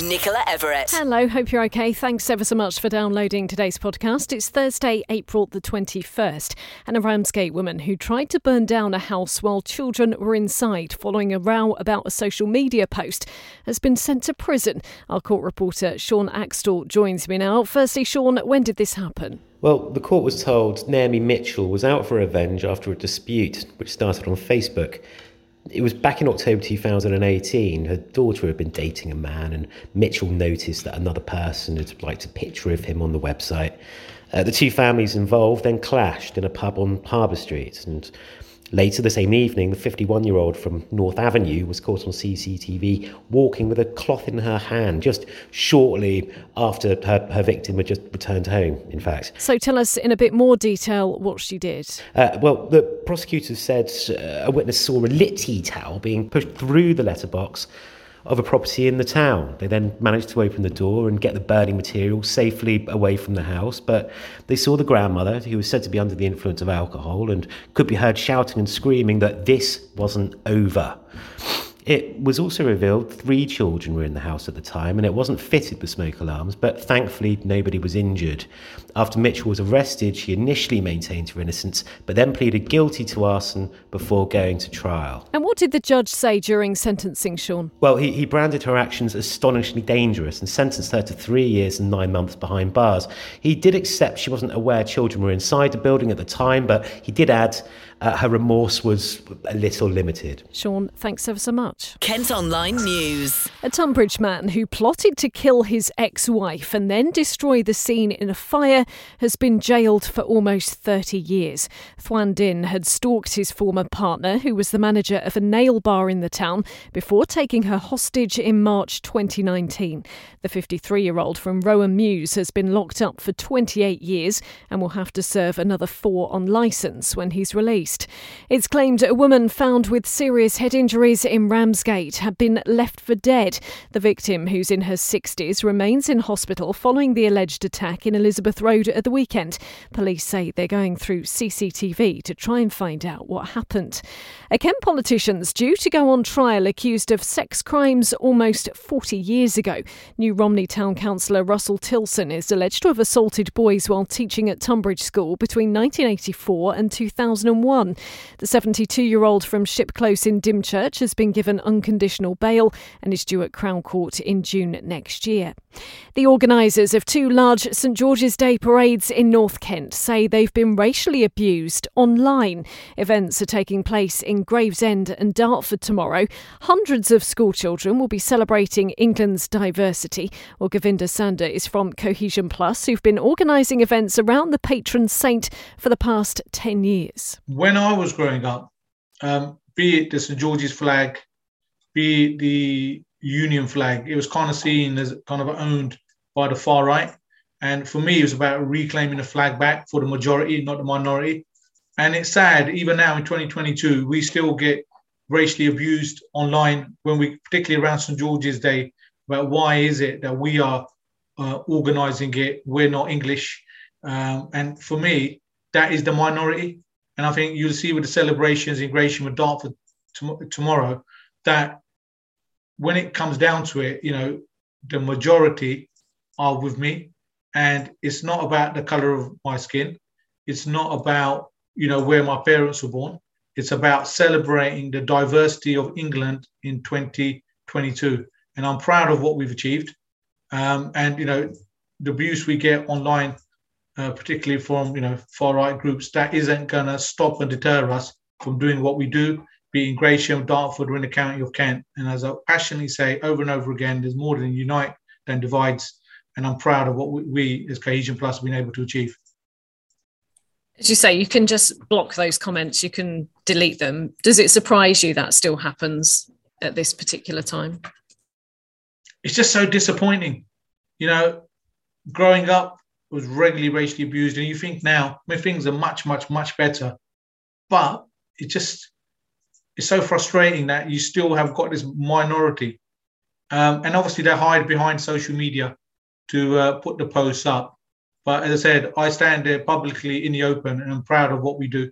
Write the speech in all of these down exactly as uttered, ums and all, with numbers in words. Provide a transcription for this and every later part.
Nicola Everett. Hello, hope you're okay. Thanks ever so much for downloading today's podcast. It's Thursday, April the twenty-first, and a Ramsgate woman who tried to burn down a house while children were inside following a row about a social media post has been sent to prison. Our court reporter Sean Axtell joins me now. Firstly, Sean, when did this happen? Well, the court was told Naomi Mitchell was out for revenge after a dispute which started on Facebook. It was back in October two thousand eighteen. Her daughter had been dating a man, and Mitchell noticed that another person had liked a picture of him on the website. Uh, the two families involved then clashed in a pub on Harbour Street, and later the same evening, the fifty-one-year-old from North Avenue was caught on C C T V walking with a cloth in her hand just shortly after her, her victim had just returned home, in fact. So tell us in a bit more detail what she did. Uh, well, the prosecutor said uh, a witness saw a lit tea towel being pushed through the letterbox of a property in the town. They then managed to open the door and get the burning material safely away from the house, but they saw the grandmother, who was said to be under the influence of alcohol and could be heard shouting and screaming that this wasn't over. It was also revealed three children were in the house at the time, and it wasn't fitted with smoke alarms, but thankfully nobody was injured. After Mitchell was arrested, she initially maintained her innocence, but then pleaded guilty to arson before going to trial. And what did the judge say during sentencing, Sean? Well, he, he branded her actions astonishingly dangerous and sentenced her to three years and nine months behind bars. He did accept she wasn't aware children were inside the building at the time, but he did add uh, her remorse was a little limited. Sean, thanks ever so much. Kent Online News. A Tunbridge man who plotted to kill his ex-wife and then destroy the scene in a fire has been jailed for almost thirty years. Thuan Din had stalked his former partner, who was the manager of a nail bar in the town, before taking her hostage in March twenty nineteen. The fifty-three-year-old from Rowan Mews has been locked up for twenty-eight years and will have to serve another four on licence when he's released. It's claimed a woman found with serious head injuries in Ramsgate had been left for dead. The victim, who's in her sixties, remains in hospital following the alleged attack in Elizabeth Road at the weekend. Police say they're going through C C T V to try and find out what happened. A Kent politician's due to go on trial accused of sex crimes almost forty years ago. New Romney Town Councillor Russell Tilson is alleged to have assaulted boys while teaching at Tunbridge School between nineteen eighty-four and two thousand one. The seventy-two-year-old from Ship Close in Dymchurch has been given unconditional bail and is due at Crown Court in June next year. The organisers of two large St George's Day parades in North Kent say they've been racially abused online. Events are taking place in Gravesend and Dartford tomorrow. Hundreds of schoolchildren will be celebrating England's diversity. Well, Govinda Sander is from Cohesion Plus, who've been organising events around the patron saint for the past ten years. When I was growing up, um, be it the St George's flag, be the union flag, it was kind of seen as kind of owned by the far right. And for me, it was about reclaiming the flag back for the majority, not the minority. And it's sad, even now in twenty twenty-two, we still get racially abused online when we, particularly around St George's Day, about why is it that we are uh, organising it, we're not English. Um, and for me, that is the minority. And I think you'll see with the celebrations in Gratian with Dartford to- tomorrow, that when it comes down to it, you know, the majority are with me, and it's not about the colour of my skin. It's not about, you know, where my parents were born. It's about celebrating the diversity of England in twenty twenty-two. And I'm proud of what we've achieved. Um, and, you know, the abuse we get online, uh, particularly from, you know, far-right groups, that isn't going to stop and deter us from doing what we do, be in Gratian, Dartford, or in the county of Kent. And as I passionately say over and over again, there's more than unite than divides. And I'm proud of what we as Cohesion Plus have been able to achieve. As you say, you can just block those comments, you can delete them. Does it surprise you that still happens at this particular time? It's just so disappointing. You know, growing up I was regularly racially abused, and you think now, I mean, things are much, much, much better. But it just... it's so frustrating that you still have got this minority. Um, and obviously they hide behind social media to uh, put the posts up. But as I said, I stand there publicly in the open and I'm proud of what we do.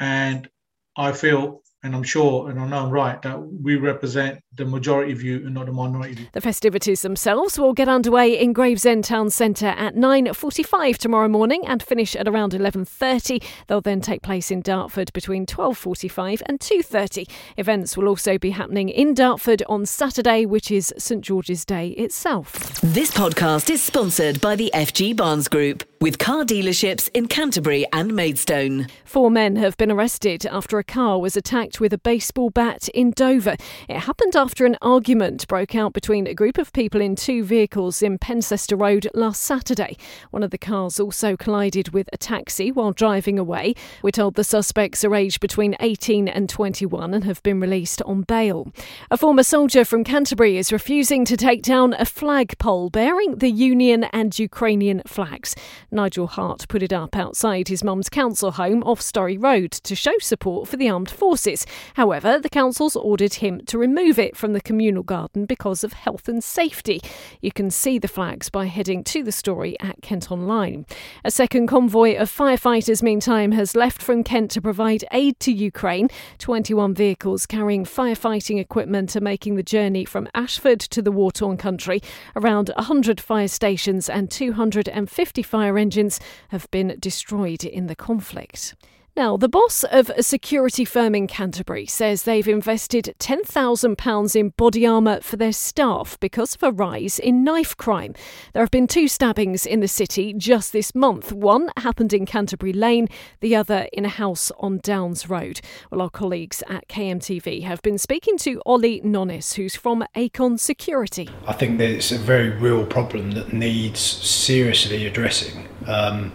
And I feel, and I'm sure, and I know I'm right, that we represent the majority view and not the minority view. The festivities themselves will get underway in Gravesend Town Centre at nine forty-five tomorrow morning and finish at around eleven thirty. They'll then take place in Dartford between twelve forty-five and two thirty. Events will also be happening in Dartford on Saturday, which is St George's Day itself. This podcast is sponsored by the F G Barnes Group, with car dealerships in Canterbury and Maidstone. Four men have been arrested after a car was attacked with a baseball bat in Dover. It happened after an argument broke out between a group of people in two vehicles in Pencester Road last Saturday. One of the cars also collided with a taxi while driving away. We're told the suspects are aged between eighteen and twenty-one and have been released on bail. A former soldier from Canterbury is refusing to take down a flagpole bearing the Union and Ukrainian flags. Nigel Hart put it up outside his mum's council home off Storey Road to show support for the armed forces. However, the council's ordered him to remove it from the communal garden because of health and safety. You can see the flags by heading to the story at Kent Online. A second convoy of firefighters, meantime, has left from Kent to provide aid to Ukraine. twenty-one vehicles carrying firefighting equipment are making the journey from Ashford to the war-torn country. Around one hundred fire stations and two hundred fifty fire engines engines have been destroyed in the conflict. Now, the boss of a security firm in Canterbury says they've invested ten thousand pounds in body armour for their staff because of a rise in knife crime. There have been two stabbings in the city just this month. One happened in Canterbury Lane, the other in a house on Downs Road. Well, our colleagues at K M T V have been speaking to Ollie Nonis, who's from Akon Security. I think that it's a very real problem that needs seriously addressing, um,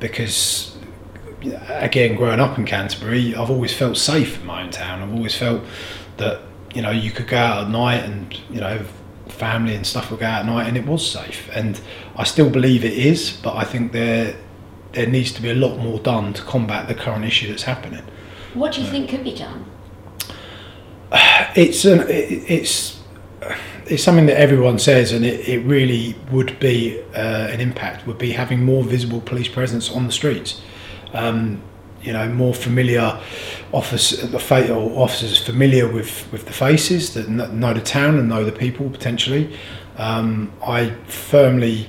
because... again, growing up in Canterbury, I've always felt safe in my own town. I've always felt that, you know, you could go out at night and, you know, family and stuff would go out at night and it was safe. And I still believe it is, but I think there there needs to be a lot more done to combat the current issue that's happening. What do you um, think could be done? It's an, it, it's it's something that everyone says, and it, it really would be uh, an impact, would be having more visible police presence on the streets. Um, you know, more familiar office, or officers familiar with, with the faces, that know the town and know the people potentially. Um, I firmly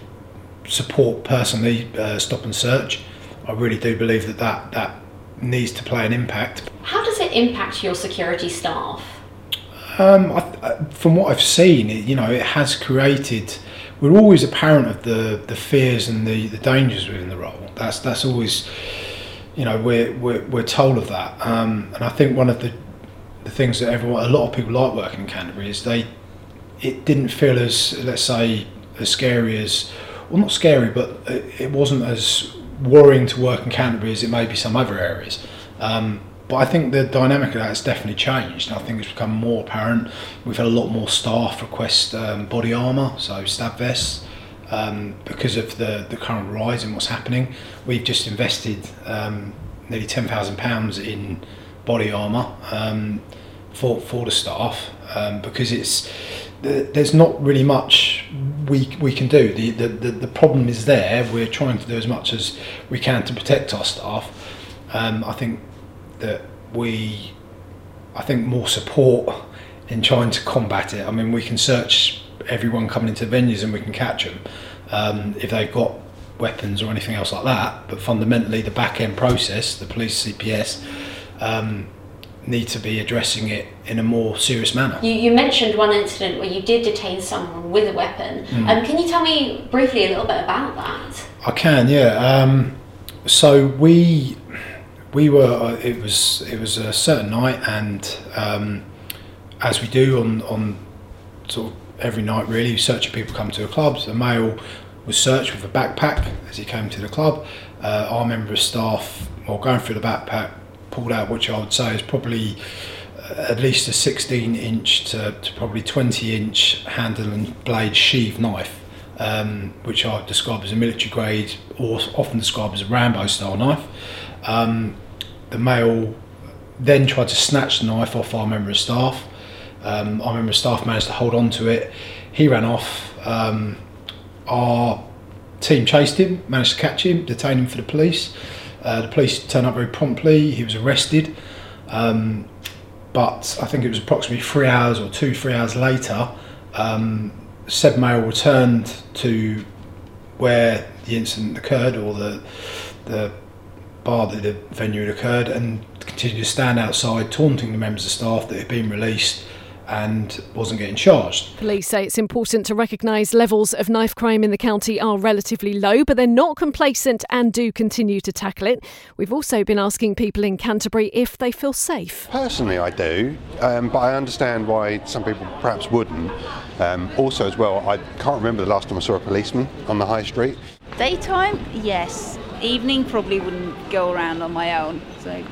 support personally uh, stop and search. I really do believe that, that that needs to play an impact. How does it impact your security staff? Um, I, I, from what I've seen, it, you know, it has created. We're always a parent of the, the fears and the, the dangers within the role. That's that's always, you know, we're we're, we're told of that. Um, and I think one of the the things that everyone, a lot of people like working in Canterbury, is they it didn't feel as, let's say, as scary as, well, not scary, but it, it wasn't as worrying to work in Canterbury as it may be some other areas. Um, But I think the dynamic of that has definitely changed. I think it's become more apparent. We've had a lot more staff request um, body armour, so stab vests, um, because of the, the current rise in what's happening. We've just invested um, nearly ten thousand pounds in body armour um, for for the staff, um, because it's there's not really much we we can do. The, the, the, the problem is there. We're trying to do as much as we can to protect our staff. Um, I think that we, I think, more support in trying to combat it. I mean, we can search everyone coming into venues and we can catch them um, if they've got weapons or anything else like that. But fundamentally, the back end process, the police, C P S, um, need to be addressing it in a more serious manner. You, you mentioned one incident where you did detain someone with a weapon. Mm. Um, can you tell me briefly a little bit about that? I can, yeah. Um, so we... We were. It was. It was a certain night, and um, as we do on, on sort of every night, really, searching people come to the clubs. A male was searched with a backpack as he came to the club. Uh, our member of staff, while going through the backpack, pulled out, which I would say is probably at least a sixteen inch to, to probably twenty inch handle and blade sheath knife, um, which I would describe as a military grade, or often described as a Rambo style knife. Um, the male then tried to snatch the knife off our member of staff. Um, our member of staff managed to hold on to it. He ran off. Um, our team chased him, managed to catch him, detain him for the police. Uh, the police turned up very promptly. He was arrested. Um, but I think it was approximately three hours or two, three hours later, um, said male returned to where the incident occurred, or the the bar that the venue had occurred, and continued to stand outside taunting the members of staff that had been released and wasn't getting charged. Police say it's important to recognise levels of knife crime in the county are relatively low, but they're not complacent and do continue to tackle it. We've also been asking people in Canterbury if they feel safe. Personally, I do, um, but I understand why some people perhaps wouldn't. Um, also as well, I can't remember the last time I saw a policeman on the high street. Daytime, yes. Evening, probably wouldn't go around on my own, so...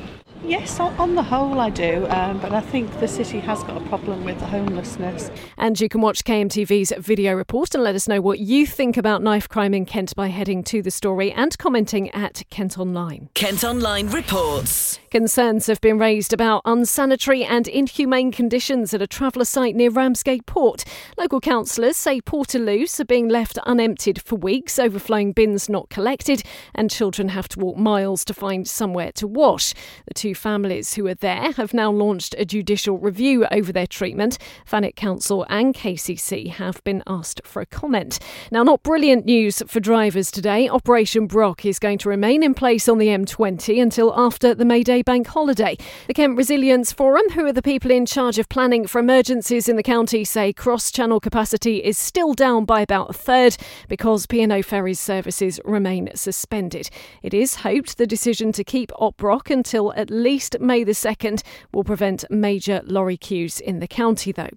Yes, on the whole I do, um, but I think the city has got a problem with homelessness. And you can watch K M T V's video report and let us know what you think about knife crime in Kent by heading to the story and commenting at Kent Online. Kent Online reports. Concerns have been raised about unsanitary and inhumane conditions at a traveller site near Ramsgate Port. Local councillors say Portaloos are being left unemptied for weeks, overflowing bins not collected, and children have to walk miles to find somewhere to wash. The two families who are there have now launched a judicial review over their treatment. Thanet Council and K C C have been asked for a comment. Now, not brilliant news for drivers today. Operation Brock is going to remain in place on the M twenty until after the May Day bank holiday. The Kent Resilience Forum, who are the people in charge of planning for emergencies in the county, say cross-channel capacity is still down by about a third because P and O Ferries services remain suspended. It is hoped the decision to keep Op Brock until at least May the second will prevent major lorry queues in the county, though.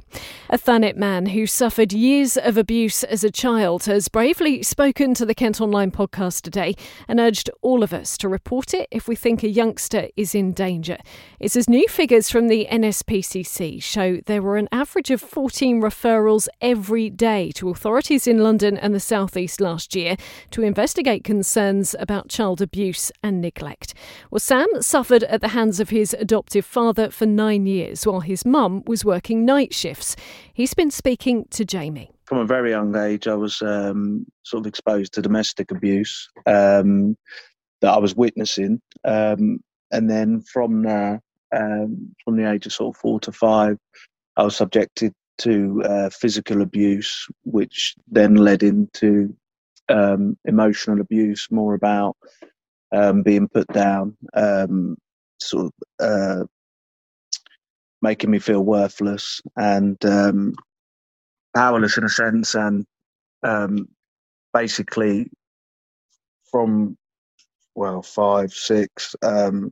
A Thanet man who suffered years of abuse as a child has bravely spoken to the Kent Online podcast today and urged all of us to report it if we think a youngster is in danger. It says new figures from the N S P C C show there were an average of fourteen referrals every day to authorities in London and the South East last year to investigate concerns about child abuse and neglect. Well, Sam suffered at the hands of his adoptive father for nine years while his mum was working night shifts. He's been speaking to Jamie. From a very young age, I was um, sort of exposed to domestic abuse um, that I was witnessing. Um, and then from uh, um, from the age of sort of four to five, I was subjected to uh, physical abuse, which then led into um, emotional abuse, more about um, being put down, um, sort of uh, making me feel worthless and um, powerless in a sense. And um, basically from, well, five, six, um,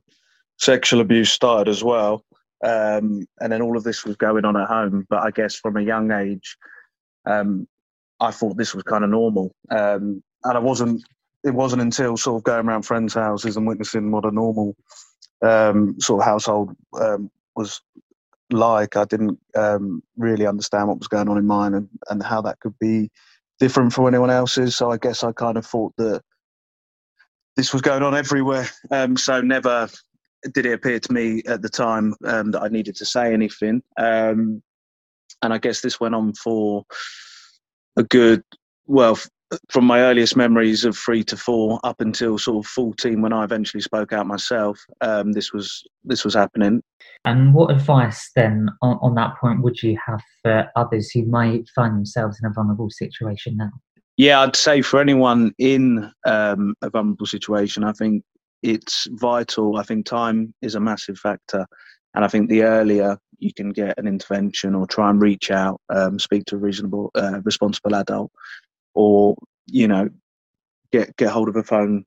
sexual abuse started as well. Um, and then all of this was going on at home. But I guess from a young age, um, I thought this was kind of normal. Um, and I wasn't, it wasn't until sort of going around friends' houses and witnessing what a normal Um, sort of household um, was like, I didn't um, really understand what was going on in mine and, and how that could be different from anyone else's. So I guess I kind of thought that this was going on everywhere. Um, so never did it appear to me at the time um, that I needed to say anything. Um, and I guess this went on for a good, well, from my earliest memories of three to four up until sort of fourteen when I eventually spoke out myself, um, this was this was happening. And what advice then on, on that point would you have for others who might find themselves in a vulnerable situation now? Yeah, I'd say for anyone in um, a vulnerable situation, I think it's vital. I think time is a massive factor. And I think the earlier you can get an intervention or try and reach out, um, speak to a reasonable, uh, responsible adult, or, you know, get get hold of a phone,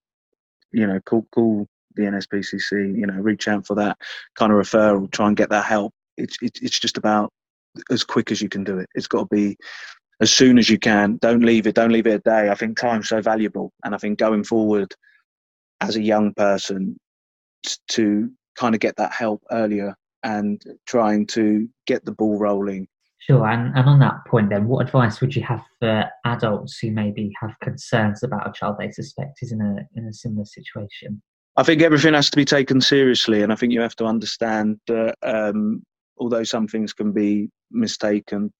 you know, call call the N S P C C, you know, reach out for that kind of referral, try and get that help. It's it, it's just about as quick as you can do it. It's got to be as soon as you can. Don't leave it. Don't leave it a day. I think time's so valuable. And I think going forward as a young person to kind of get that help earlier and trying to get the ball rolling. Sure, and, and on that point then, what advice would you have for adults who maybe have concerns about a child they suspect is in a in a similar situation? I think everything has to be taken seriously, and I think you have to understand that um, although some things can be mistaken,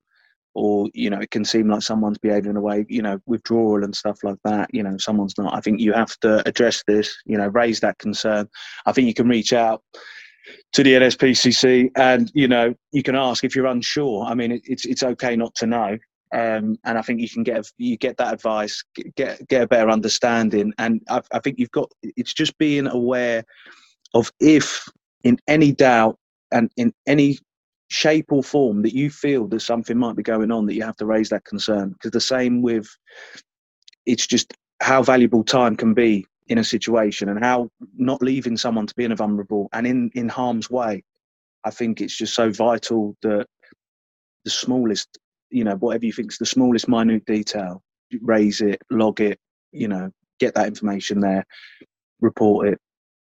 or, you know, it can seem like someone's behaving in a way, you know, withdrawal and stuff like that, you know, someone's not. I think you have to address this, you know, raise that concern. I think you can reach out to the N S P C C and, you know, you can ask if you're unsure. I mean, it, it's it's okay not to know. Um, and I think you can get you get that advice, get get a better understanding. And I, I think you've got, it's just being aware of if in any doubt and in any shape or form that you feel that something might be going on, that you have to raise that concern. Because the same with, it's just how valuable time can be in a situation and how not leaving someone to be in a vulnerable and in, in harm's way. I think it's just so vital that the smallest, you know, whatever you think is the smallest minute detail, raise it, log it, you know, get that information there, report it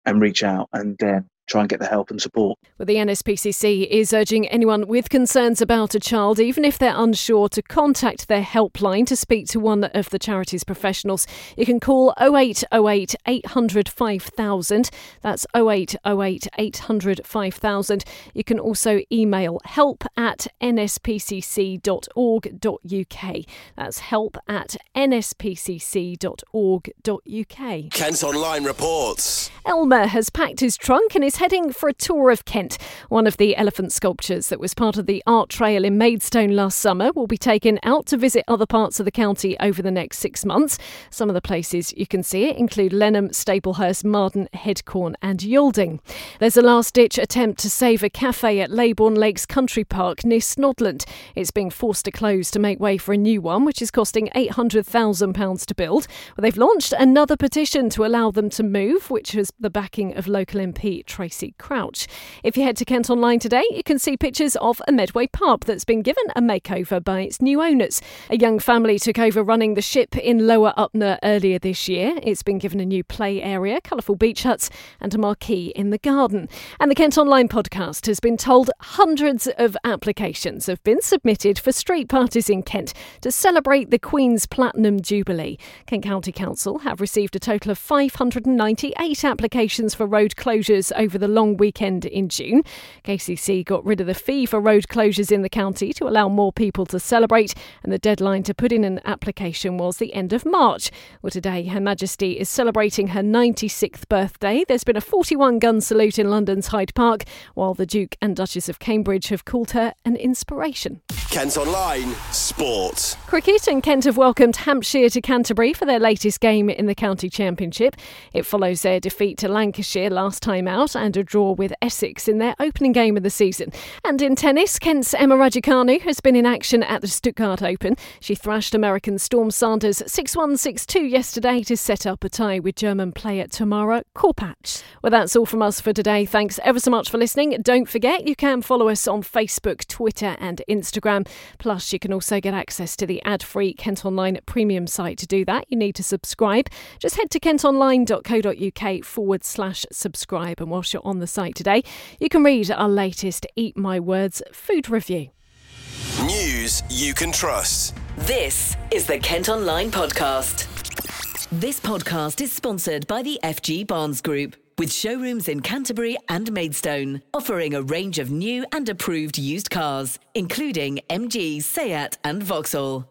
and reach out and then uh, try and get the help and support. Well, the N S P C C is urging anyone with concerns about a child, even if they're unsure, to contact their helpline to speak to one of the charity's professionals. You can call oh eight oh eight, eight hundred, five thousand. That's oh eight oh eight, eight hundred, five thousand. You can also email help at n s p c c dot org dot u k. That's help at n s p c c dot org dot u k. Kent Online reports. Elmer has packed his trunk and is heading for a tour of Kent. One of the elephant sculptures that was part of the art trail in Maidstone last summer will be taken out to visit other parts of the county over the next six months. Some of the places you can see it include Lenham, Staplehurst, Marden, Headcorn and Yalding. There's a last-ditch attempt to save a cafe at Leybourne Lakes Country Park near Snodland. It's being forced to close to make way for a new one, which is costing eight hundred thousand pounds to build. Well, they've launched another petition to allow them to move, which has the backing of local M P Tracy Crouch. If you head to Kent Online today, you can see pictures of a Medway pub that's been given a makeover by its new owners. A young family took over running the Ship in Lower Upner earlier this year. It's been given a new play area, colourful beach huts and a marquee in the garden. And the Kent Online podcast has been told hundreds of applications have been submitted for street parties in Kent to celebrate the Queen's Platinum Jubilee. Kent County Council have received a total of five hundred ninety-eight applications for road closures over the long weekend in June. K C C got rid of the fee for road closures in the county to allow more people to celebrate, and the deadline to put in an application was the end of March. Well, today Her Majesty is celebrating her ninety-sixth birthday. There's been a forty-one gun salute in London's Hyde Park, while the Duke and Duchess of Cambridge have called her an inspiration. Kent Online Sport. Cricket, and Kent have welcomed Hampshire to Canterbury for their latest game in the county championship. It follows their defeat to Lancashire last time out and a draw with Essex in their opening game of the season. And in tennis, Kent's Emma Raducanu has been in action at the Stuttgart Open. She thrashed American Storm Sanders six one, six two yesterday to set up a tie with German player Tamara Korpach. Well, that's all from us for today. Thanks ever so much for listening. Don't forget you can follow us on Facebook, Twitter and Instagram. Plus, you can also get access to the ad-free Kent Online premium site. To do that, you need to subscribe. Just head to kentonline.co.uk forward slash subscribe. And whilst you're on the site today, you can read our latest Eat My Words food review. News you can trust. This is the Kent Online podcast. This podcast is sponsored by the F G Barnes Group, with showrooms in Canterbury and Maidstone, offering a range of new and approved used cars, including M G, Seat and Vauxhall.